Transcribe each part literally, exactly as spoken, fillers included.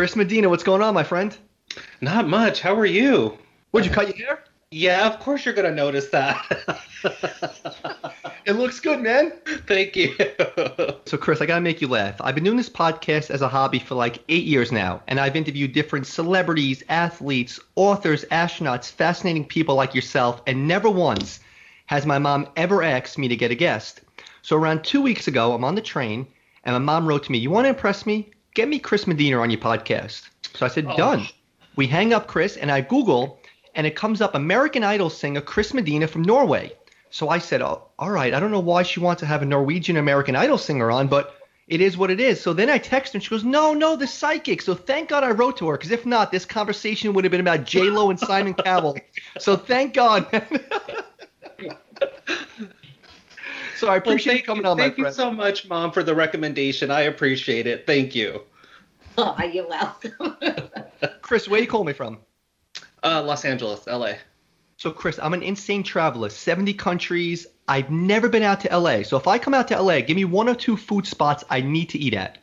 Chris Medina, what's going on, my friend? Not much. How are you? Would you cut your hair? Yeah, of course you're going to notice that. It looks good, man. Thank you. So, Chris, I got to make you laugh. I've been doing this podcast as a hobby for like eight years now, and I've interviewed different celebrities, athletes, authors, astronauts, fascinating people like yourself, and never once has my mom ever asked me to get a guest. So around two weeks ago, I'm on the train, and my mom wrote to me, "You want to impress me? Get me Chris Medina on your podcast." So I said, oh. Done. We hang up, Chris, and I Google, and it comes up American Idol singer Chris Medina from Norway. So I said, oh, all right, I don't know why she wants to have a Norwegian American Idol singer on, but it is what it is. So then I text her, and she goes, no, no, the psychic. So thank God I wrote to her, because if not, this conversation would have been about J-Lo and Simon Cowell. So thank God, man. So I appreciate well, you coming you, on, my friend. Thank you so much, Mom, for the recommendation. I appreciate it. Thank you. Oh, you're welcome. Chris, where you call me from? Uh, Los Angeles, L A. So, Chris, I'm an insane traveler, seventy countries. I've never been out to L A. So if I come out to L A, give me one or two food spots I need to eat at.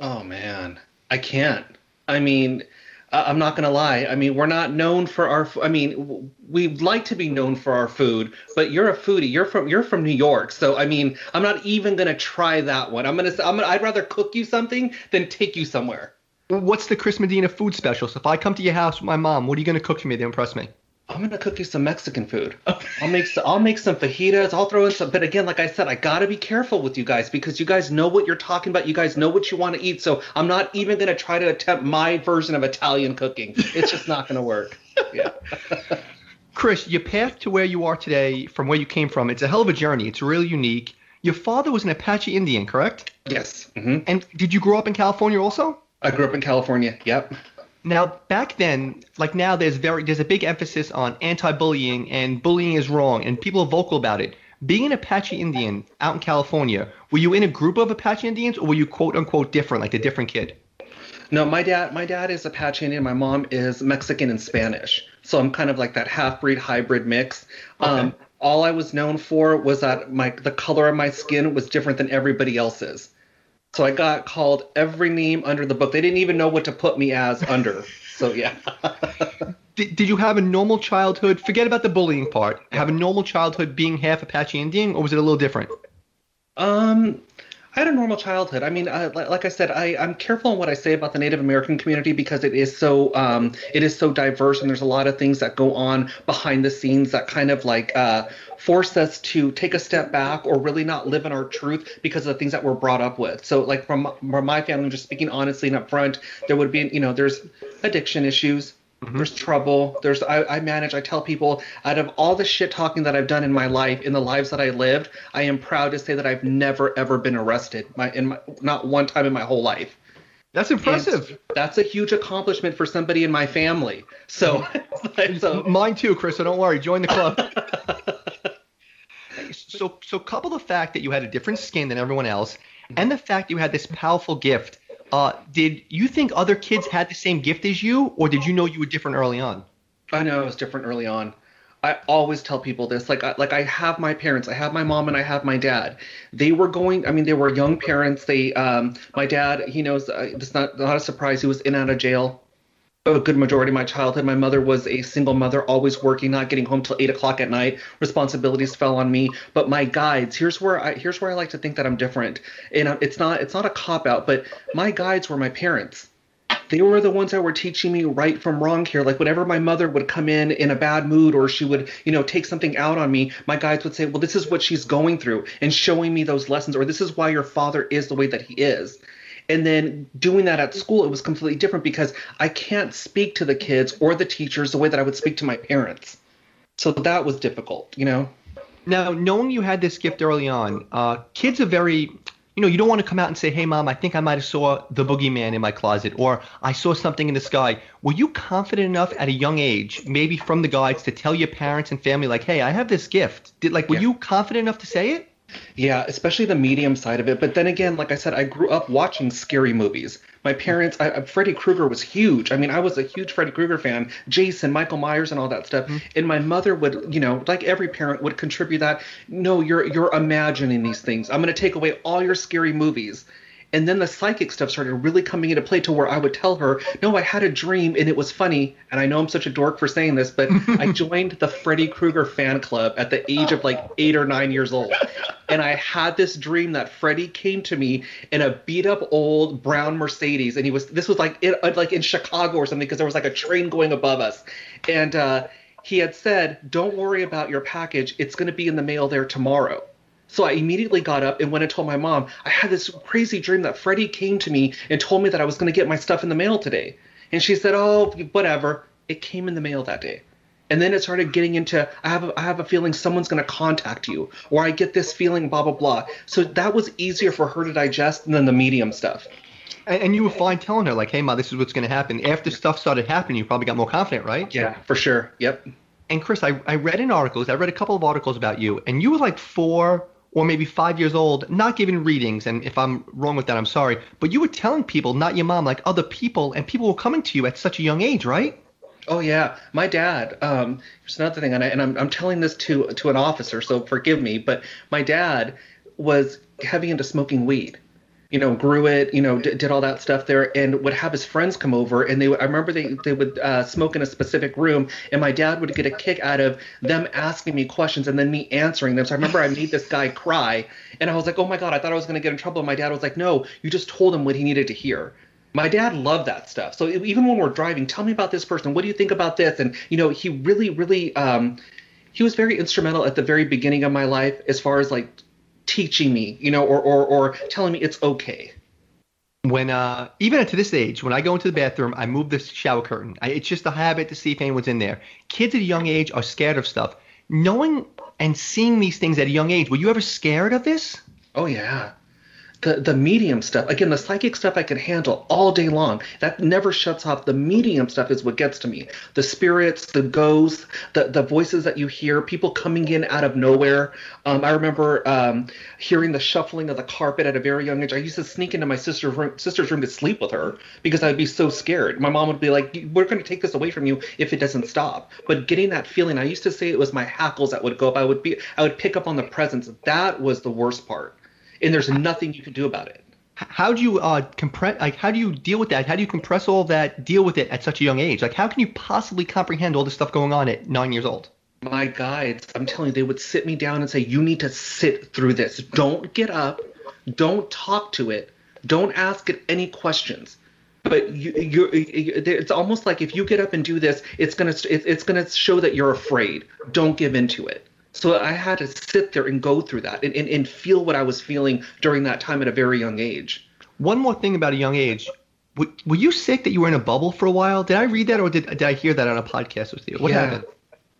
Oh, man. I can't. I mean, I'm not going to lie. I mean, we're not known for our – I mean, we'd like to be known for our food, but you're a foodie. You're from you're from New York. So, I mean, I'm not even going to try that one. I'm going to I'm – I'd rather cook you something than take you somewhere. What's the Chris Medina food special? So if I come to your house with my mom, what are you going to cook for me to impress me? I'm going to cook you some Mexican food. I'll make some, I'll make some fajitas. I'll throw in some. But again, like I said, I got to be careful with you guys because you guys know what you're talking about. You guys know what you want to eat. So I'm not even going to try to attempt my version of Italian cooking. It's just not going to work. Yeah. Chris, your path to where you are today from where you came from, it's a hell of a journey. It's really unique. Your father was an Apache Indian, correct? Yes. Mm-hmm. And did you grow up in California also? I grew up in California. Yep. Now, back then, like now, there's very there's a big emphasis on anti-bullying and bullying is wrong, and people are vocal about it. Being an Apache Indian out in California, were you in a group of Apache Indians, or were you quote unquote different, like the different kid? No, my dad my dad is Apache Indian. My mom is Mexican and Spanish, so I'm kind of like that half-breed hybrid mix. Okay. Um, all I was known for was that my the color of my skin was different than everybody else's. So I got called every name under the book. They didn't even know what to put me as under. So, yeah. did, did you have a normal childhood? Forget about the bullying part. Have a normal childhood being half Apache Indian, or was it a little different? Um, I had a normal childhood. I mean, I, like I said, I, I'm careful in what I say about the Native American community because it is so um, it is so diverse, and there's a lot of things that go on behind the scenes that kind of like uh, force us to take a step back or really not live in our truth because of the things that we're brought up with. So, like from, from my family, just speaking honestly and up front, there would be, you know, there's addiction issues. Mm-hmm. There's trouble. There's I, I manage. I tell people out of all the shit talking that I've done in my life, in the lives that I lived, I am proud to say that I've never, ever been arrested. My, in my, not one time in my whole life. That's impressive. And that's a huge accomplishment for somebody in my family. So, so. Mine too, Chris. So don't worry. Join the club. so, so couple the fact that you had a different skin than everyone else and the fact you had this powerful gift. Uh, did you think other kids had the same gift as you, or did you know you were different early on? I know I was different early on. I always tell people this. Like, I, like I have my parents. I have my mom and I have my dad. They were going – I mean, they were young parents. They, um, my dad, he knows uh, – it's not, not a surprise. He was in and out of jail a good majority of my childhood. My mother was a single mother, always working, not getting home till eight o'clock at night. Responsibilities fell on me. But my guides, here's where I here's where I like to think that I'm different. And it's not it's not a cop out, but my guides were my parents. They were the ones that were teaching me right from wrong here. Like whenever my mother would come in in a bad mood or she would, you know, take something out on me, my guides would say, well, this is what she's going through and showing me those lessons, or this is why your father is the way that he is. And then doing that at school, it was completely different because I can't speak to the kids or the teachers the way that I would speak to my parents. So that was difficult, you know? Now, knowing you had this gift early on, uh, kids are very, you know, you don't want to come out and say, hey, Mom, I think I might have saw the boogeyman in my closet, or I saw something in the sky. Were you confident enough at a young age, maybe from the guides, to tell your parents and family, like, hey, I have this gift? Did like, were yeah. you confident enough to say it? Yeah, especially the medium side of it. But then again, like I said, I grew up watching scary movies. My parents, I, I, Freddy Krueger was huge. I mean, I was a huge Freddy Krueger fan, Jason, Michael Myers and all that stuff. Mm-hmm. And my mother would, you know, like every parent would contribute that. No, you're you're imagining these things. I'm going to take away all your scary movies. And then the psychic stuff started really coming into play to where I would tell her, no, I had a dream and it was funny. And I know I'm such a dork for saying this, but I joined the Freddy Krueger fan club at the age of like eight or nine years old. And I had this dream that Freddy came to me in a beat up old brown Mercedes. And he was, this was like, it, like in Chicago or something, because there was like a train going above us. And uh, he had said, don't worry about your package. It's going to be in the mail there tomorrow. So I immediately got up and went and told my mom, I had this crazy dream that Freddy came to me and told me that I was going to get my stuff in the mail today. And she said, oh, whatever. It came in the mail that day. And then it started getting into, I have a, I have a feeling someone's going to contact you, or I get this feeling, blah, blah, blah. So that was easier for her to digest than the medium stuff. And, and you were fine telling her, like, hey, Ma, this is what's going to happen. After stuff started happening, you probably got more confident, right? Yeah, for sure. Yep. And Chris, I, I read in articles, I read a couple of articles about you, and you were like four or maybe five years old, not giving readings, and if I'm wrong with that, I'm sorry, but you were telling people, not your mom, like other people, and people were coming to you at such a young age, right? Oh, yeah. My dad, um, there's another thing, and, I, and I'm, I'm telling this to, to an officer, so forgive me, but my dad was heavy into smoking weed. You know, grew it, you know, d- did all that stuff there, and would have his friends come over, and they would, I remember they, they would uh, smoke in a specific room, and my dad would get a kick out of them asking me questions and then me answering them. So I remember I made this guy cry, and I was like, oh my God, I thought I was going to get in trouble. And my dad was like, no, you just told him what he needed to hear. My dad loved that stuff. So even when we're driving, tell me about this person. What do you think about this? And, you know, he really, really, um, he was very instrumental at the very beginning of my life as far as like teaching me, you know, or, or, or telling me it's okay. When, uh, even to this age, when I go into the bathroom, I move the shower curtain. I, it's just a habit to see if anyone's in there. Kids at a young age are scared of stuff. Knowing and seeing these things at a young age, were you ever scared of this? Oh, yeah. The, the medium stuff, again, the psychic stuff I could handle all day long. That never shuts off. The medium stuff is what gets to me. The spirits, the ghosts, the, the voices that you hear, people coming in out of nowhere. Um, I remember um, hearing the shuffling of the carpet at a very young age. I used to sneak into my sister's room, sister's room to sleep with her because I'd be so scared. My mom would be like, we're going to take this away from you if it doesn't stop. But getting that feeling, I used to say it was my hackles that would go up. I would be, I would pick up on the presence. That was the worst part. And there's nothing you can do about it. How do you uh, compress? Like, how do you deal with that? How do you compress all that? Deal with it at such a young age? Like, how can you possibly comprehend all this stuff going on at nine years old? My guides, I'm telling you, they would sit me down and say, "You need to sit through this. Don't get up. Don't talk to it. Don't ask it any questions." But you, you, it's almost like if you get up and do this, it's gonna, it's gonna show that you're afraid. Don't give into it. So I had to sit there and go through that and, and, and feel what I was feeling during that time at a very young age. One more thing about a young age. Were, were you sick that you were in a bubble for a while? Did I read that or did, did I hear that on a podcast with you? What yeah. happened?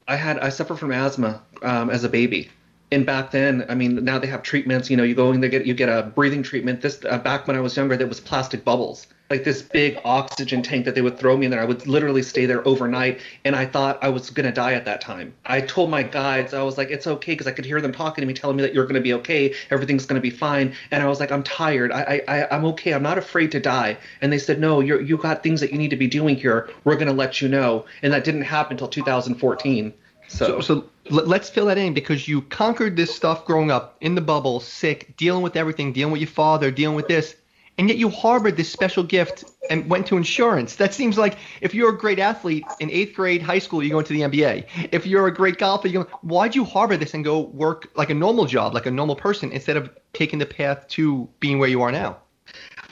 I had I suffered from asthma um, as a baby. And back then, I mean, now they have treatments. You know, you go in there, get, you get a breathing treatment. This uh, back when I was younger, there was plastic bubbles. Like this big oxygen tank that they would throw me in there. I would literally stay there overnight, and I thought I was going to die at that time. I told my guides, I was like, it's okay, because I could hear them talking to me, telling me that you're going to be okay, everything's going to be fine. And I was like, I'm tired, I, I, I'm okay, I'm not afraid to die. And they said, no, you're, you got things that you need to be doing here, we're going to let you know. And that didn't happen until two thousand fourteen. So, so, so let's fill that in, because you conquered this stuff growing up, in the bubble, sick, dealing with everything, dealing with your father, dealing with this. And yet you harbored this special gift and went to insurance. That seems like if you're a great athlete in eighth grade, high school, you're going to the N B A. If you're a great golfer, you're going, why'd you harbor this and go work like a normal job, like a normal person, instead of taking the path to being where you are now?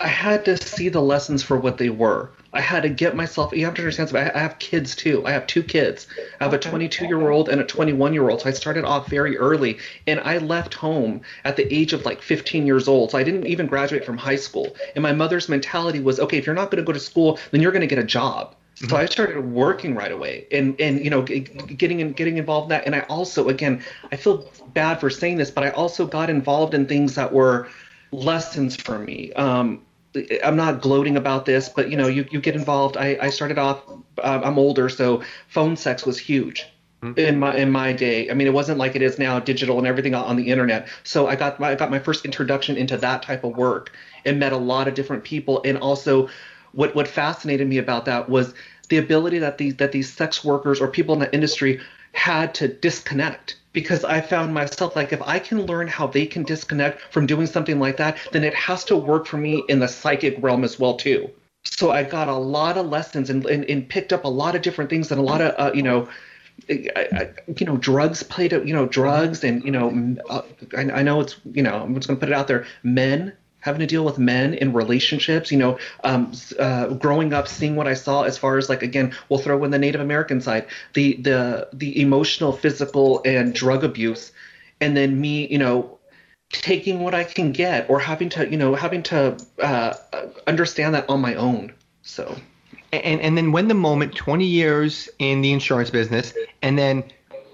I had to see the lessons for what they were. I had to get myself – you have to understand, I have kids too. I have two kids. I have a twenty-two-year-old and a twenty-one-year-old, so I started off very early. And I left home at the age of like fifteen years old, so I didn't even graduate from high school. And my mother's mentality was, okay, if you're not going to go to school, then you're going to get a job. So mm-hmm. I started working right away and, and you know, getting in, getting involved in that. And I also, again, I feel bad for saying this, but I also got involved in things that were lessons for me. Um I'm not gloating about this, but, you know, you, you get involved. I, I started off uh, – I'm older, so phone sex was huge mm-hmm. in my in my day. I mean, it wasn't like it is now, digital and everything on the internet. So I got my, I got my first introduction into that type of work and met a lot of different people. And also what, what fascinated me about that was the ability that these, that these sex workers or people in the industry had to disconnect, because I found myself like, if I can learn how they can disconnect from doing something like that, then it has to work for me in the psychic realm as well, too. So I got a lot of lessons and, and, and picked up a lot of different things, and a lot of, uh, you know, I, I, you know, drugs played, you know, drugs and, you know, uh, I, I know it's, you know, I'm just going to put it out there. Men, having to deal with men in relationships, you know, um, uh, growing up, seeing what I saw as far as, like, again, we'll throw in the Native American side, the, the, the emotional, physical and drug abuse. And then me, you know, taking what I can get, or having to, you know, having to uh, understand that on my own. So. And and then when the moment, twenty years in the insurance business, and then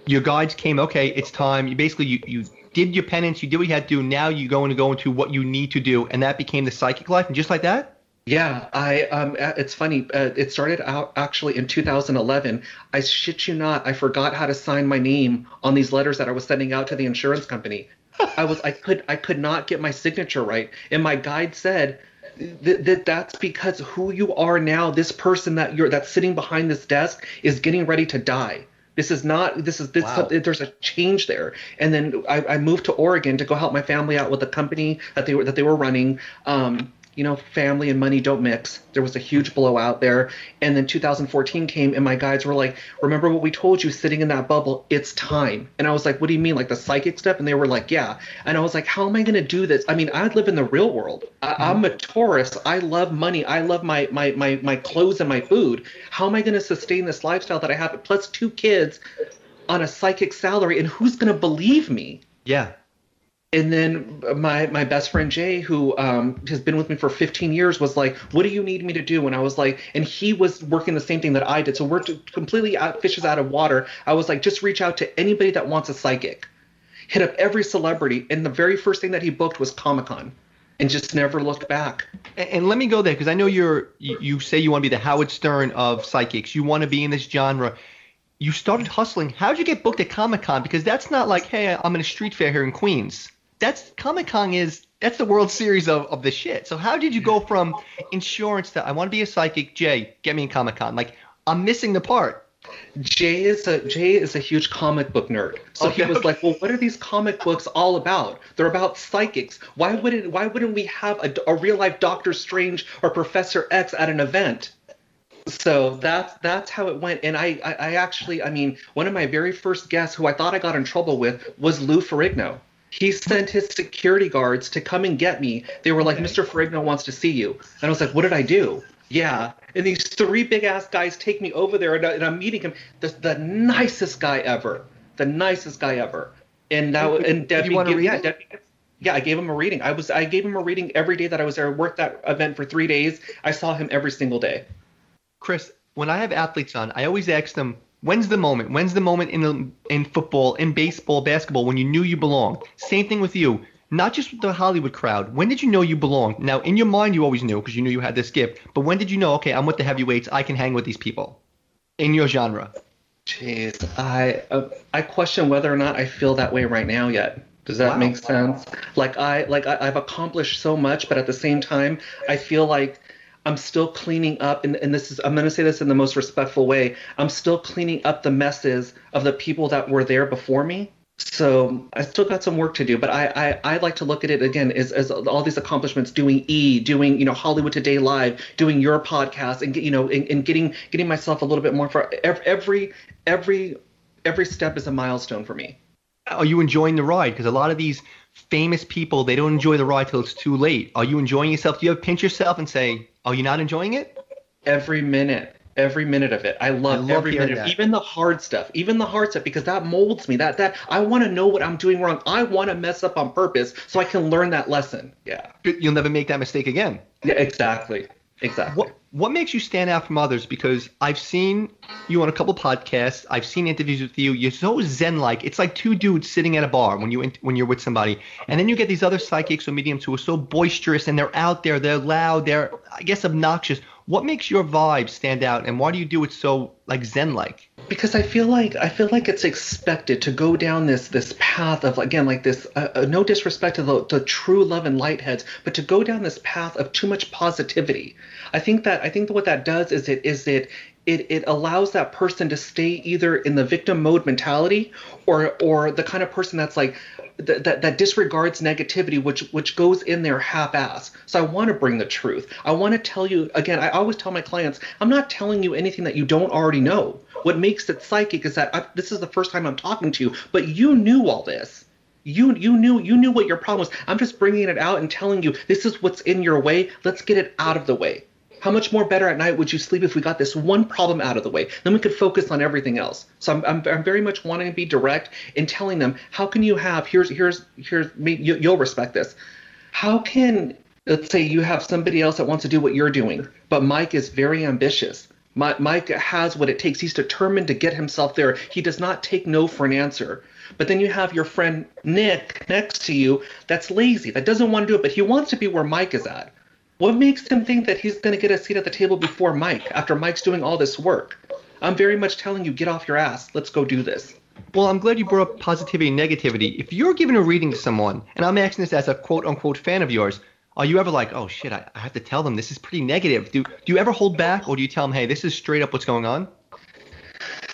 your guides came, okay, it's time. You basically, you, you did your penance, you did what you had to do. Now you're going to go into what you need to do. And that became the psychic life. And just like that? Yeah. I um. It's funny. Uh, it started out actually in two thousand eleven. I shit you not, I forgot how to sign my name on these letters that I was sending out to the insurance company. I was I could I could not get my signature right. And my guide said, That, that that's because who you are now, this person that you're that's sitting behind this desk is getting ready to die. This is not this is this wow. There's a change there. And then I, I moved to Oregon to go help my family out with the company that they were that they were running. Um, you know, family and money don't mix. There was a huge blowout there. And then two thousand fourteen came, and my guides were like, "Remember what we told you? Sitting in that bubble, it's time." And I was like, "What do you mean, like the psychic stuff?" And they were like, "Yeah." And I was like, "How am I going to do this? I mean, I live in the real world. I, I'm a tourist. I love money. I love my my my my clothes and my food. How am I going to sustain this lifestyle that I have? Plus two kids, on a psychic salary, and who's going to believe me?" Yeah. And then my, my best friend, Jay, who um, has been with me for fifteen years, was like, "What do you need me to do?" And I was like, and he was working the same thing that I did. So we're completely out, fishes out of water. I was like, just reach out to anybody that wants a psychic. Hit up every celebrity. And the very first thing that he booked was Comic-Con, and just never looked back. And, and let me go there, because I know you're, you, you say you want to be the Howard Stern of psychics. You want to be in this genre. You started hustling. How'd you get booked at Comic-Con? Because that's not like, hey, I'm in a street fair here in Queens. That's Comic-Con is that's the World Series of, of the shit. So how did you go from insurance to I want to be a psychic? Jay, get me in Comic-Con. Like, I'm missing the part. Jay is a Jay is a huge comic book nerd. So okay. He was like, "Well, what are these comic books all about? They're about psychics. Why wouldn't why wouldn't we have a, a real life Doctor Strange or Professor X at an event?" So that's that's how it went. And I, I I actually I mean one of my very first guests, who I thought I got in trouble with, was Lou Ferrigno. He sent his security guards to come and get me. They were like, okay, "Mister Ferrigno wants to see you." And I was like, "What did I do?" Yeah. And these three big-ass guys take me over there, and, I, and I'm meeting him. The, the nicest guy ever. The nicest guy ever. And now, and Debbie, you give, yeah, Debbie, yeah, I gave him a reading. I was, I gave him a reading every day that I was there. I worked that event for three days. I saw him every single day. Chris, when I have athletes on, I always ask them, when's the moment? When's the moment in the, in football, in baseball, basketball, when you knew you belonged? Same thing with you. Not just with the Hollywood crowd. When did you know you belonged? Now, in your mind, you always knew because you knew you had this gift. But when did you know, okay, I'm with the heavyweights. I can hang with these people in your genre? Jeez. I uh, I question whether or not I feel that way right now yet. Does that wow. make sense? Like, I, like I, I've accomplished so much, but at the same time, I feel like I'm still cleaning up, and, and this is, I'm going to say this in the most respectful way, I'm still cleaning up the messes of the people that were there before me. So I still got some work to do, but I, I, I like to look at it again as, as all these accomplishments, doing E!, doing, you know, Hollywood Today Live, doing your podcast, and, you know, and, and getting, getting myself a little bit more for every, every, every step is a milestone for me. Are you enjoying the ride? Because a lot of these famous people, they don't enjoy the ride till it's too late. Are you enjoying yourself? Do you ever pinch yourself and say, "Are you not enjoying it?" Every minute, every minute of it. I love, I love every minute, that. even the hard stuff, even the hard stuff, because that molds me. That that I want to know what I'm doing wrong. I want to mess up on purpose so I can learn that lesson. Yeah, you'll never make that mistake again. Yeah, exactly, exactly. What what makes you stand out from others? Because I've seen you on a couple podcasts. I've seen interviews with you. You're so zen-like. It's like two dudes sitting at a bar when you when you're with somebody, and then you get these other psychics or mediums who are so boisterous, and they're out there, they're loud, they're, I guess, obnoxious. What makes your vibe stand out, and why do you do it so, like, zen-like? Because I feel like I feel like it's expected to go down this this path of, again, like this, uh, uh, no disrespect to the, the true love and lightheads, but to go down this path of too much positivity. I think that I think that what that does is it is it it, it allows that person to stay either in the victim mode mentality or or the kind of person that's like th that that disregards negativity, which which goes in there half-ass. So I want to bring the truth. I want to tell you again. I always tell my clients, I'm not telling you anything that you don't already know. What makes it psychic is that I, this is the first time I'm talking to you, but you knew all this. You you knew you knew what your problem was. I'm just bringing it out and telling you this is what's in your way. Let's get it out of the way. How much more better at night would you sleep if we got this one problem out of the way? Then we could focus on everything else. So I'm, I'm, I'm very much wanting to be direct in telling them, how can you have, here's, here's, here's, you, you'll respect this. How can, let's say you have somebody else that wants to do what you're doing, but Mike is very ambitious. My, Mike has what it takes. He's determined to get himself there. He does not take no for an answer. But then you have your friend Nick next to you that's lazy, that doesn't want to do it, but he wants to be where Mike is at. What makes him think that he's going to get a seat at the table before Mike, after Mike's doing all this work? I'm very much telling you, get off your ass. Let's go do this. Well, I'm glad you brought up positivity and negativity. If you're giving a reading to someone, and I'm asking this as a quote-unquote fan of yours, are you ever like, oh, shit, I, I have to tell them this is pretty negative? Do, do you ever hold back, or do you tell them, hey, this is straight up what's going on?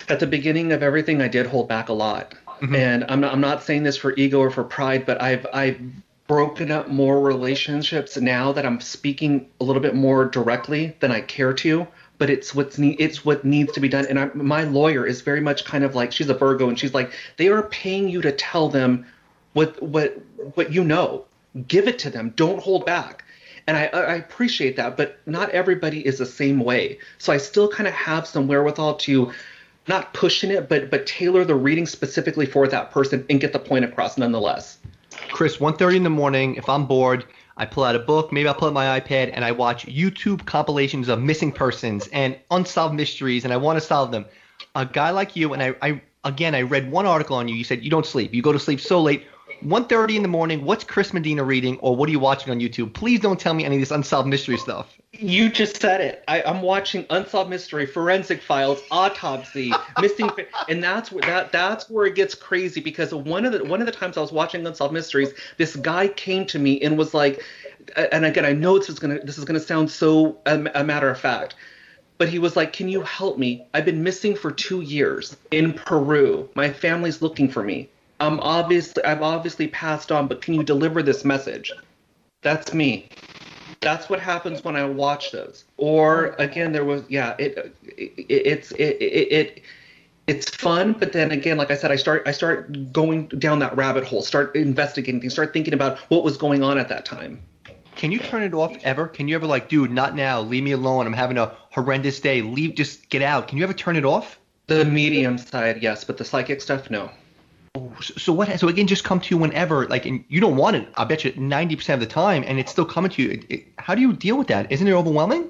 At the beginning of everything, I did hold back a lot. Mm-hmm. And I'm not, I'm not saying this for ego or for pride, but I've I've – broken up more relationships now that I'm speaking a little bit more directly than I care to, but it's what's ne it's what needs to be done. And I, my lawyer is very much kind of like, she's a Virgo, and she's like, they are paying you to tell them what what what you know. Give it to them. Don't hold back. And I, I appreciate that, but not everybody is the same way. So I still kind of have some wherewithal to not pushing it, but but tailor the reading specifically for that person and get the point across nonetheless. Chris, one thirty in the morning, if I'm bored, I pull out a book, maybe I'll pull out my iPad, and I watch YouTube compilations of missing persons and unsolved mysteries, and I want to solve them. A guy like you, and I, I again, I read one article on you. You said you don't sleep. You go to sleep so late. one thirty in the morning, what's Chris Medina reading, or what are you watching on YouTube? Please don't tell me any of this unsolved mystery stuff. You just said it. I, I'm watching Unsolved Mystery, Forensic Files, Autopsy, Missing, and that's where that that's where it gets crazy, because one of the one of the times I was watching Unsolved Mysteries, this guy came to me and was like, and again, I know this is gonna this is gonna sound so um, a matter of fact, but he was like, "Can you help me? I've been missing for two years in Peru. My family's looking for me. I'm obviously I've obviously passed on, but can you deliver this message?" That's me. That's what happens when I watch those. Or again, there was yeah, it, it it's it, it it it's fun, but then again, like I said, I start I start going down that rabbit hole, start investigating things, start thinking about what was going on at that time. Can you turn it off ever? Can you ever like, dude, not now, leave me alone. I'm having a horrendous day. Leave, just get out. Can you ever turn it off? The medium side, yes, but the psychic stuff, no. So what? So it can just come to you whenever, like, and you don't want it. I bet you ninety percent of the time, and it's still coming to you. It, it, how do you deal with that? Isn't it overwhelming?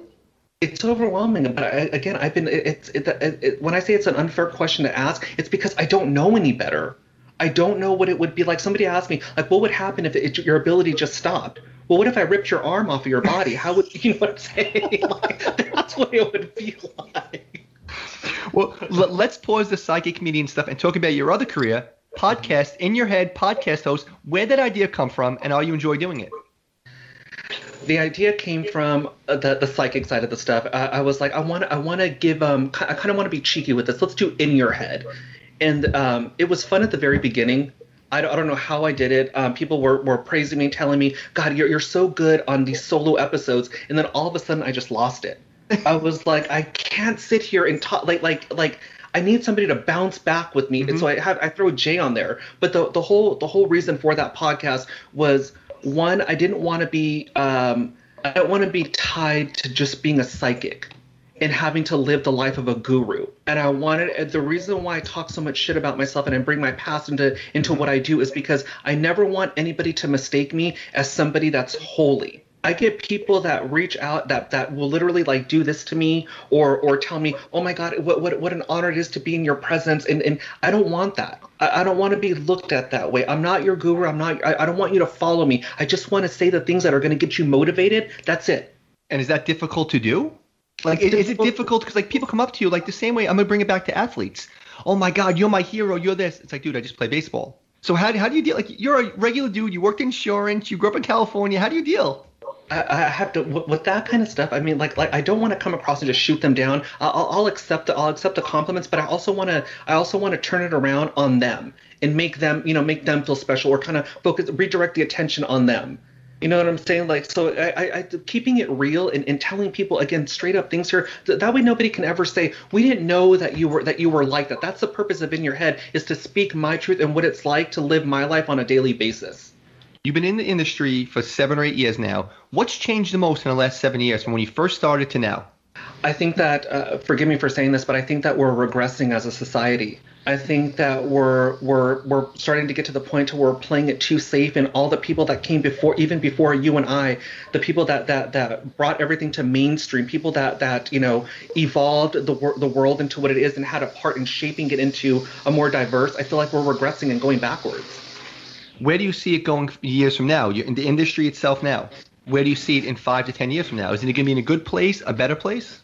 It's overwhelming, but I, again, I've been. It's it, it, it, when I say it's an unfair question to ask, it's because I don't know any better. I don't know what it would be like. Somebody asked me, like, what would happen if it, your ability just stopped? Well, what if I ripped your arm off of your body? How would you know what I'm saying? Like, that's what it would be like. Well, let's pause the psychic comedian stuff and talk about your other career. Podcast, In Your Head, podcast host. Where did that idea come from, and how you enjoy doing it? The idea came from the, the psychic side of the stuff. I, I was like, I want to I want to give um I kind of want to be cheeky with this. Let's do In Your Head. And um, it was fun at the very beginning. I don't, I don't know how I did it. Um, people were, were praising me, telling me, God, you're, you're so good on these solo episodes. And then all of a sudden, I just lost it. I was like, I can't sit here and talk like like like. I need somebody to bounce back with me. Mm-hmm. And so I have I throw Jay on there. But the the whole the whole reason for that podcast was, one, I didn't want to be um, I don't want to be tied to just being a psychic and having to live the life of a guru. And I wanted the reason why I talk so much shit about myself and I bring my past into into what I do is because I never want anybody to mistake me as somebody that's holy. I get people that reach out that, that will literally like do this to me or or tell me, oh my God, what what, what an honor it is to be in your presence. And, and I don't want that. I, I don't want to be looked at that way. I'm not your guru. I'm not. I, I don't want you to follow me. I just want to say the things that are going to get you motivated. That's it. And is that difficult to do? Like, is, is it difficult? Because like people come up to you like the same way. I'm going to bring it back to athletes. Oh my God, you're my hero. You're this. It's like, dude, I just play baseball. So how, how do you deal? Like, you're a regular dude. You worked in insurance. You grew up in California. How do you deal? I, I have to with that kind of stuff. I mean, like, like I don't want to come across and just shoot them down. I'll, I'll accept the I'll accept the compliments, but I also want to I also want to turn it around on them and make them, you know, make them feel special, or kind of focus, redirect the attention on them. You know what I'm saying? Like, so I, I keeping it real and, and telling people again straight up things here. Th- that way, nobody can ever say we didn't know that you were that you were like that. That's the purpose of In Your Head, is to speak my truth and what it's like to live my life on a daily basis. You've been in the industry for seven or eight years now. What's changed the most in the last seven years from when you first started to now? I think that, uh, forgive me for saying this, but I think that we're regressing as a society. I think that we're we're we're starting to get to the point where we're playing it too safe, and all the people that came before, even before you and I, the people that that, that brought everything to mainstream, people that that you know evolved the the world into what it is and had a part in shaping it into a more diverse. I feel like we're regressing and going backwards. Where do you see it going years from now? You're in the industry itself now. Where do you see it in five to ten years from now? Is it going to be in a good place, a better place?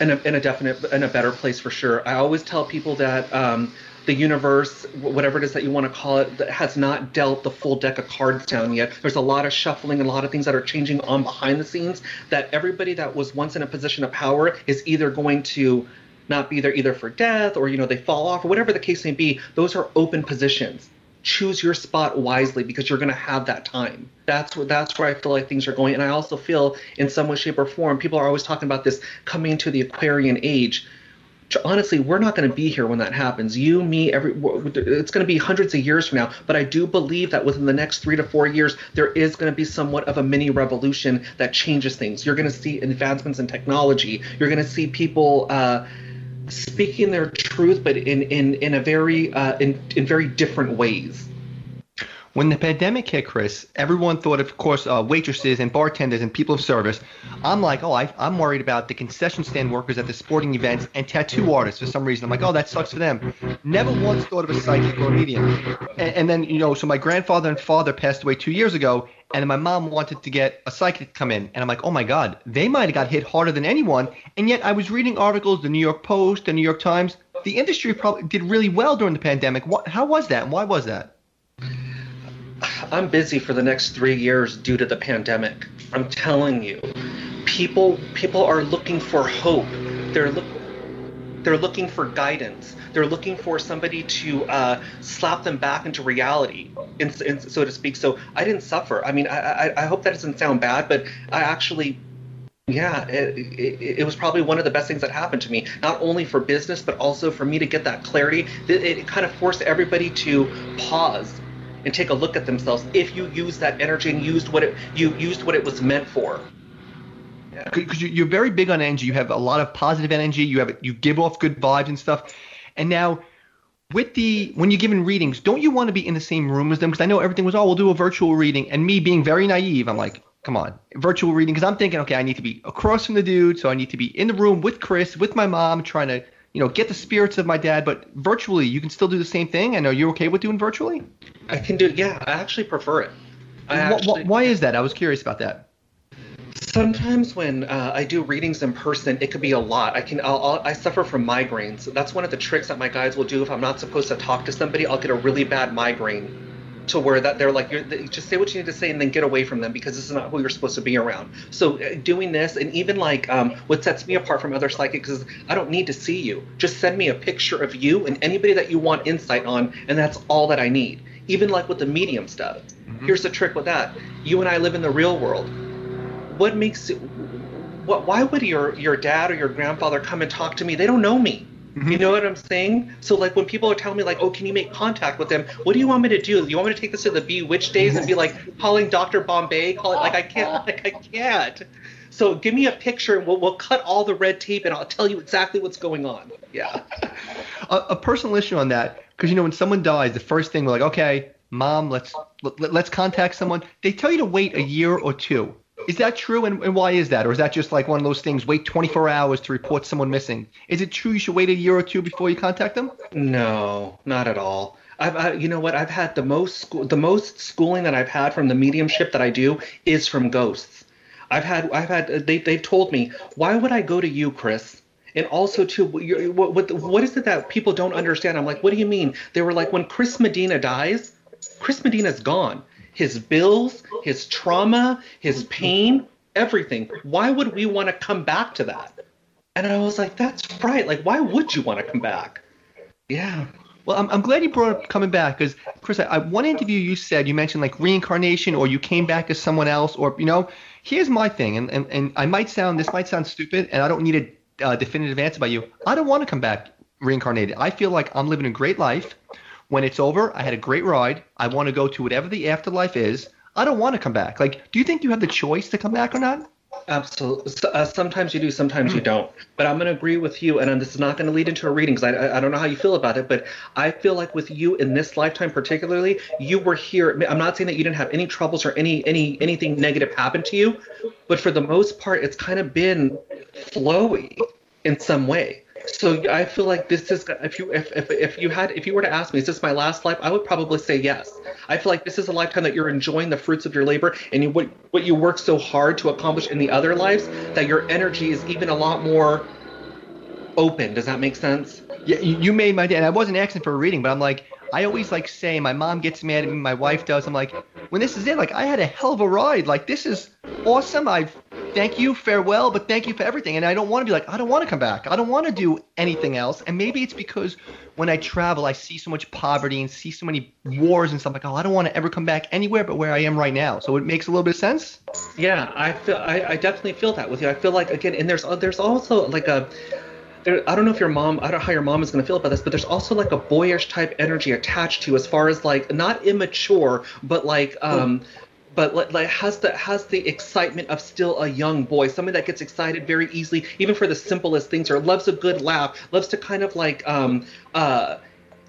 In a, in a definite, in a better place for sure. I always tell people that um, the universe, whatever it is that you want to call it, that has not dealt the full deck of cards down yet. There's a lot of shuffling and a lot of things that are changing on behind the scenes, that everybody that was once in a position of power is either going to not be there, either for death, or, you know, they fall off, or whatever the case may be. Those are open positions. Choose your spot wisely, because you're going to have that time. That's where that's where I feel like things are going. And I also feel in some way, shape, or form, people are always talking about this coming into the Aquarian Age. Honestly, we're not going to be here when that happens. You, me, every it's going to be hundreds of years from now. But I do believe that within the next three to four years, there is going to be somewhat of a mini revolution that changes things. You're going to see advancements in technology. You're going to see people uh, speaking their truth, but in in in a very uh, in in very different ways. When the pandemic hit, Chris, everyone thought, of course, uh, waitresses and bartenders and people of service. I'm like, oh, I, I'm worried about the concession stand workers at the sporting events and tattoo artists for some reason. I'm like, oh, that sucks for them. Never once thought of a psychic or a medium. And, and then, you know, so my grandfather and father passed away two years ago, and my mom wanted to get a psychic to come in. And I'm like, oh, my God, they might have got hit harder than anyone. And yet I was reading articles, the New York Post, the New York Times. The industry probably did really well during the pandemic. What, how was that? And why was that? I'm busy for the next three years due to the pandemic. I'm telling you, people people are looking for hope. They're looking. They're looking for guidance. They're looking for somebody to uh, slap them back into reality, in, in, so to speak. So I didn't suffer. I mean, I, I, I hope that doesn't sound bad, but I actually, yeah, it, it, it was probably one of the best things that happened to me, not only for business, but also for me to get that clarity. It, it kind of forced everybody to pause and take a look at themselves. If you used that energy and used what it you used what it was meant for. Because yeah. You're very big on energy. You have a lot of positive energy. You have you give off good vibes and stuff. And now, with the when you're giving readings, don't you want to be in the same room as them? Because I know everything was, oh, we'll do a virtual reading. And me being very naive, I'm like, come on, virtual reading. Because I'm thinking, okay, I need to be across from the dude, so I need to be in the room with Chris, with my mom, trying to, you know, get the spirits of my dad. But virtually, you can still do the same thing. I know you're okay with doing virtually. I can do it. Yeah, I actually prefer it. I actually, why is that? I was curious about that. Sometimes when uh, I do readings in person, it could be a lot. I can I'll, I'll, I suffer from migraines. That's one of the tricks that my guides will do. If I'm not supposed to talk to somebody, I'll get a really bad migraine. To where that they're like, you're, they, just say what you need to say and then get away from them, because this is not who you're supposed to be around. So uh, doing this, and even like um, what sets me apart from other psychics is I don't need to see you. Just send me a picture of you and anybody that you want insight on, and that's all that I need. Even like with the medium stuff. Mm-hmm. Here's the trick with that. You and I live in the real world. What makes it, what, why would your, your dad or your grandfather come and talk to me? They don't know me. You know what I'm saying? So like when people are telling me like, oh, can you make contact with them? What do you want me to do? You want me to take this to the Bewitched days and be like calling Doctor Bombay? Call it like I can't, like I can't. So give me a picture and we'll we'll cut all the red tape and I'll tell you exactly what's going on. Yeah. A, a personal issue on that, because you know when someone dies, the first thing we're like, okay, mom, let's let, let's contact someone. They tell you to wait a year or two. Is that true, and, and why is that? Or is that just like one of those things, wait twenty-four hours to report someone missing? Is it true you should wait a year or two before you contact them? No, not at all. I've, I, you know what? I've had the most school, the most schooling that I've had from the mediumship that I do is from ghosts. I've had, I've had. They, they've told me, why would I go to you, Chris? And also, too, what, what, what is it that people don't understand? I'm like, what do you mean? They were like, when Chris Medina dies, Chris Medina's gone. his bills, his trauma, his pain, everything. Why would we want to come back to that? And I was like, that's right. Like, why would you want to come back? Yeah. Well, I'm, I'm glad you brought up coming back because, Chris, I, I, one interview you said, you mentioned like reincarnation or you came back as someone else or, you know, here's my thing. And, and, and I might sound – this might sound stupid and I don't need a uh, definitive answer by you. I don't want to come back reincarnated. I feel like I'm living a great life. When it's over, I had a great ride. I want to go to whatever the afterlife is. I don't want to come back. Like, do you think you have the choice to come back or not? Absolutely. Uh, sometimes you do, sometimes you don't. But I'm going to agree with you, and this is not going to lead into a reading because I, I, I don't know how you feel about it, but I feel like with you in this lifetime particularly, you were here. I'm not saying that you didn't have any troubles or any any anything negative happen to you, but for the most part, it's kind of been flowy in some way. So I feel like this is if you if, if if you had if you were to ask me, is this my last life? I would probably say yes. I feel like this is a lifetime that you're enjoying the fruits of your labor and you, what what you worked so hard to accomplish in the other lives that your energy is even a lot more open. Does that make sense? Yeah, you made my day. And I wasn't asking for a reading, but I'm like, I always like say my mom gets mad at me, my wife does. I'm like, when this is it, like I had a hell of a ride. Like this is awesome. I've thank you, farewell, but thank you for everything. And I don't want to be like, I don't want to come back. I don't want to do anything else. And maybe it's because when I travel, I see so much poverty and see so many wars and stuff like, oh, I don't want to ever come back anywhere but where I am right now. So it makes a little bit of sense. Yeah, I feel, I, I definitely feel that with you. I feel like, again, and there's, there's also like a... I don't know if your mom, I don't know how your mom is going to feel about this, but there's also like a boyish type energy attached to you as far as like not immature, but like, um, but like, like has the has the excitement of still a young boy, somebody that gets excited very easily, even for the simplest things, or loves a good laugh, loves to kind of like, um, uh,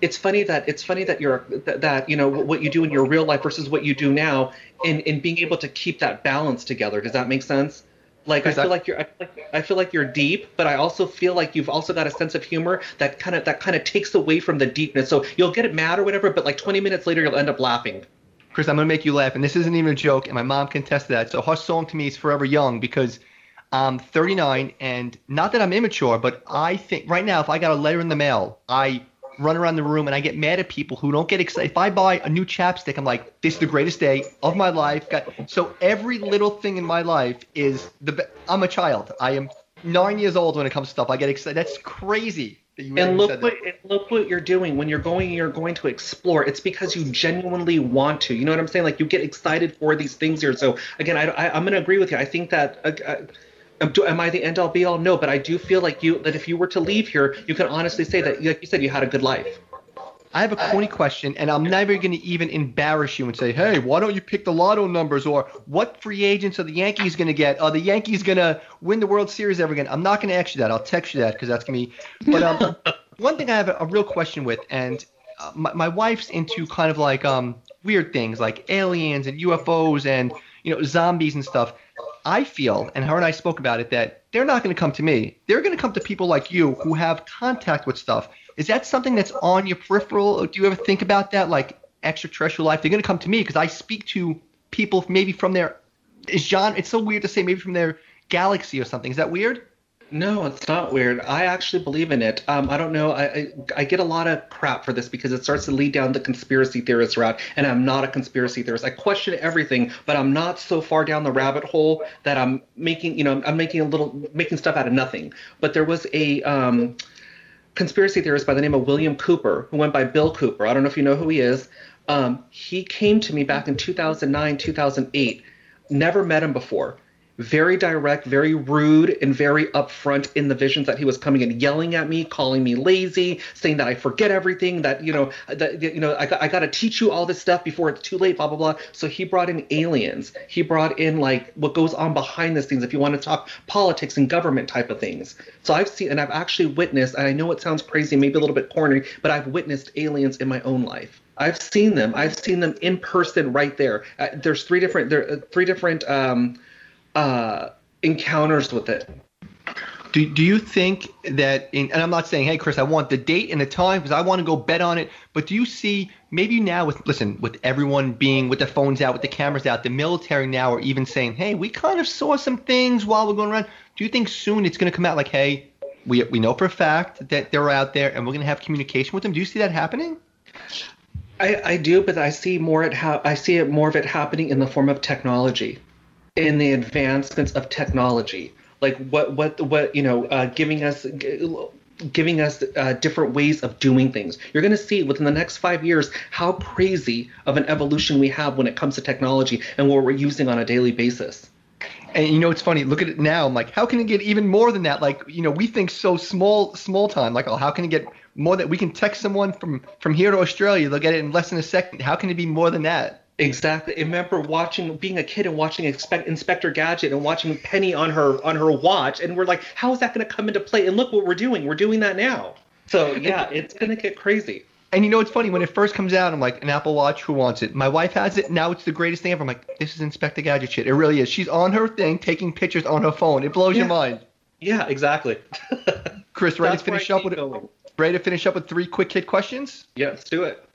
it's funny that it's funny that you're that, that you know what you do in your real life versus what you do now, and in being able to keep that balance together. Does that make sense? Like I feel like you're, I feel like, I feel like you're deep, but I also feel like you've also got a sense of humor that kind of that kind of takes away from the deepness. So you'll get it mad or whatever, but like twenty minutes later, you'll end up laughing. Chris, I'm gonna make you laugh, and this isn't even a joke. And my mom can attest to that. So her song to me is "Forever Young" because I'm thirty-nine, and not that I'm immature, but I think right now, if I got a letter in the mail, I run around the room and I get mad at people who don't get excited. If I buy a new chapstick, I'm like, this is the greatest day of my life. God. So every little thing in my life is the be- I'm a child. I am nine years old when it comes to stuff. I get excited. That's crazy. That you and look what and look what you're doing when you're going you're going to explore. It's because you genuinely want to. You know what I'm saying? Like you get excited for these things here. So again, I, I I'm going to agree with you. I think that uh, – am I the end all be all? No, but I do feel like you that if you were to leave here, you can honestly say that, like you said, you had a good life. I have a corny question, and I'm never going to even embarrass you and say, hey, why don't you pick the lotto numbers or what free agents are the Yankees going to get? Are the Yankees going to win the World Series ever again? I'm not going to ask you that. I'll text you that because that's going to be – but um, one thing I have a, a real question with, and uh, my, my wife's into kind of like um, weird things like aliens and U F Os and you know zombies and stuff. I feel, and her and I spoke about it, that they're not going to come to me. They're going to come to people like you who have contact with stuff. Is that something that's on your peripheral? Or do you ever think about that, like extraterrestrial life? They're going to come to me because I speak to people maybe from their genre. It's so weird to say maybe from their galaxy or something. Is that weird? No, it's not weird. I actually believe in it. Um, I don't know. I, I I get a lot of crap for this because it starts to lead down the conspiracy theorist route, and I'm not a conspiracy theorist. I question everything, but I'm not so far down the rabbit hole that I'm making, you know, I'm making a little making stuff out of nothing. But there was a um, conspiracy theorist by the name of William Cooper who went by Bill Cooper. I don't know if you know who he is. Um, he came to me back in two thousand nine, two thousand eight. Never met him before. Very direct, very rude, and very upfront in the visions that he was coming in, yelling at me, calling me lazy, saying that I forget everything, that, you know, that, you know, I got, I got to teach you all this stuff before it's too late, blah, blah, blah. So he brought in aliens. He brought in, like, what goes on behind these things if you want to talk politics and government type of things. So I've seen, and I've actually witnessed, and I know it sounds crazy, maybe a little bit corny, but I've witnessed aliens in my own life. I've seen them. I've seen them in person right there. Uh, there's three different, there, uh, three different, um, Uh, encounters with it. Do do you think that in, and I'm not saying, hey, Chris, I want the date and the time because I want to go bet on it. But do you see maybe now with listen, with everyone being with their phones out, with the cameras out, the military now are even saying, hey, we kind of saw some things while we're going around. Do you think soon it's going to come out like, hey, we we know for a fact that they're out there and we're going to have communication with them? Do you see that happening? I, I do, but I see more at how I see it more of it happening in the form of technology, in the advancements of technology, like what what what you know, uh, giving us giving us uh, different ways of doing things. You're going to see within the next five years how crazy of an evolution we have when it comes to technology and what we're using on a daily basis. And you know, it's funny, look at it now, I'm like, how can it get even more than that? Like, you know, we think so small, small time, like, oh, how can it get more than, we can text someone from, from here to Australia, they'll get it in less than a second. How can it be more than that? Exactly. I remember watching, being a kid and watching Inspe- Inspector Gadget and watching Penny on her, on her watch. And we're like, how is that going to come into play? And look what we're doing. We're doing that now. So yeah, it's going to get crazy. And you know, it's funny, when it first comes out, I'm like, an Apple Watch, who wants it? My wife has it. Now it's the greatest thing ever. I'm like, this is Inspector Gadget shit. It really is. She's on her thing, taking pictures on her phone. It blows yeah. your mind. Yeah, exactly. Chris, ready to finish up with going. ready to finish up with three quick hit questions? Yeah, let's do it.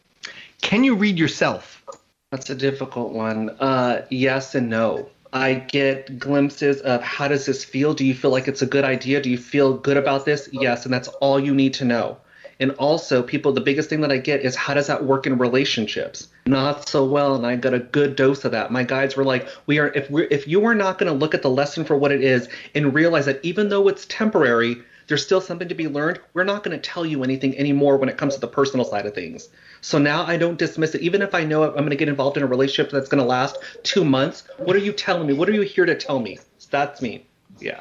Can you read yourself? That's a difficult one. Uh, yes and no. I get glimpses of, how does this feel? Do you feel like it's a good idea? Do you feel good about this? Yes, and that's all you need to know. And also, people, the biggest thing that I get is, how does that work in relationships? Not so well, and I got a good dose of that. My guides were like, "We are if we if you are not going to look at the lesson for what it is and realize that even though it's temporary, there's still something to be learned, we're not going to tell you anything anymore when it comes to the personal side of things." So now I don't dismiss it. Even if I know I'm going to get involved in a relationship that's going to last two months, what are you telling me? What are you here to tell me? So that's me. Yeah.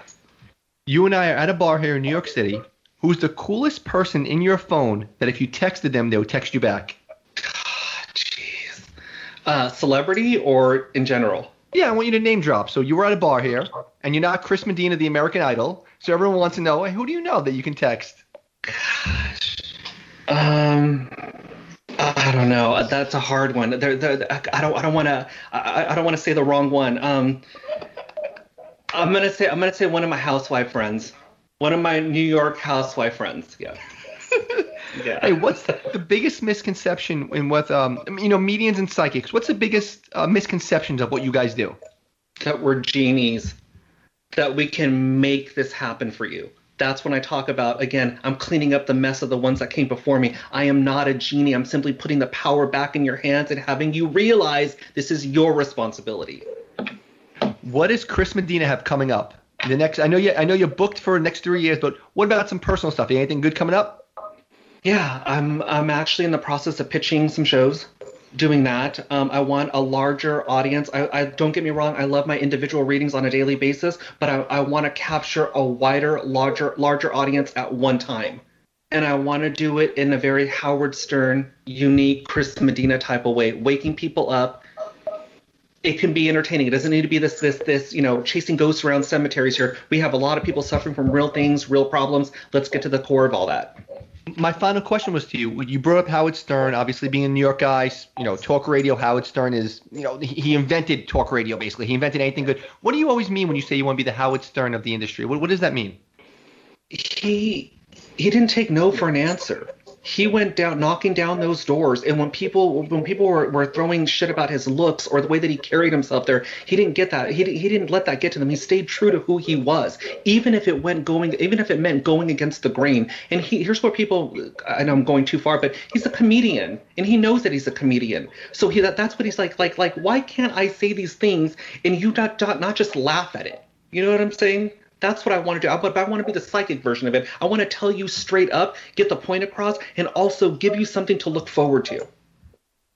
You and I are at a bar here in New York City. Who's the coolest person in your phone that if you texted them, they would text you back? Jeez. Uh, celebrity or in general? Yeah, I want you to name drop. So you were at a bar here, and you're not Chris Medina, the American Idol. So everyone wants to know, hey, who do you know that you can text? Gosh. Um, I don't know. That's a hard one. They're, they're, I don't. I don't want to. I, I don't want to say the wrong one. Um, I'm gonna say. I'm gonna say one of my housewife friends. One of my New York housewife friends. Yeah. yeah. Hey, what's the, the biggest misconception in what, um, you know, mediums and psychics? What's the biggest uh, misconceptions of what you guys do? That we're genies, that we can make this happen for you. That's when I talk about, again, I'm cleaning up the mess of the ones that came before me. I am not a genie. I'm simply putting the power back in your hands and having you realize this is your responsibility. What does Chris Medina have coming up? The next, I know you. I know you're booked for the next three years, but what about some personal stuff? Anything good coming up? Yeah, I'm. I'm actually in the process of pitching some shows, doing that. Um, I want a larger audience. I, I don't get me wrong. I love my individual readings on a daily basis, but I, I want to capture a wider, larger, larger audience at one time, and I want to do it in a very Howard Stern, unique Chris Medina type of way, waking people up. It can be entertaining. It doesn't need to be this, this, this, you know, chasing ghosts around cemeteries here. We have a lot of people suffering from real things, real problems. Let's get to the core of all that. My final question was to you. You brought up Howard Stern, obviously being a New York guy, you know, talk radio. Howard Stern is, you know, he invented talk radio, basically. He invented anything good. What do you always mean when you say you want to be the Howard Stern of the industry? What, what does that mean? He, he didn't take no for an answer. He went down, knocking down those doors, and when people when people were, were throwing shit about his looks or the way that he carried himself there, he didn't get that. He he didn't let that get to them. He stayed true to who he was, even if it went going, even if it meant going against the grain. And he, here's where people, I know I'm going too far, but he's a comedian, and he knows that he's a comedian. So he that, that's what he's like, like like why can't I say these things and you not not just laugh at it? You know what I'm saying? That's what I want to do. I, but I want to be the psychic version of it. I want to tell you straight up, get the point across, and also give you something to look forward to.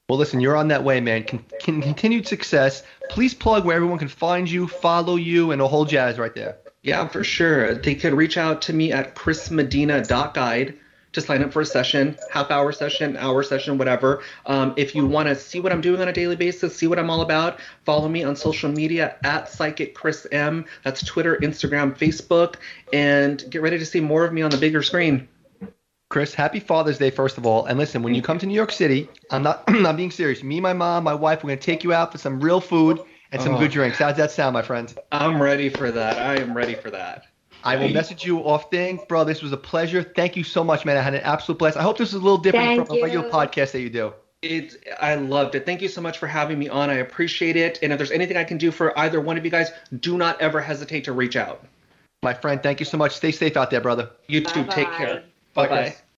Well, listen, you're on that way, man. Con- con- continued success. Please plug where everyone can find you, follow you, and a whole jazz right there. Yeah, for sure. They could reach out to me at chris medina dot guide to sign up for a session, half-hour session, hour session, whatever. Um, if you want to see what I'm doing on a daily basis, see what I'm all about, follow me on social media at Psychic Chris M. That's Twitter, Instagram, Facebook, and get ready to see more of me on the bigger screen. Chris, happy Father's Day, first of all. And listen, when you come to New York City, I'm not I'm being serious. Me, my mom, my wife, we're going to take you out for some real food and some oh. good drinks. How's that sound, my friend? I'm ready for that. I am ready for that. I will message you off thing. Bro, this was a pleasure. Thank you so much, man. I had an absolute blast. I hope this is a little different Thank from a regular podcast that you do. It's, I loved it. Thank you so much for having me on. I appreciate it. And if there's anything I can do for either one of you guys, do not ever hesitate to reach out. My friend, thank you so much. Stay safe out there, brother. You too. Bye-bye. Take care. Bye-bye. Bye-bye.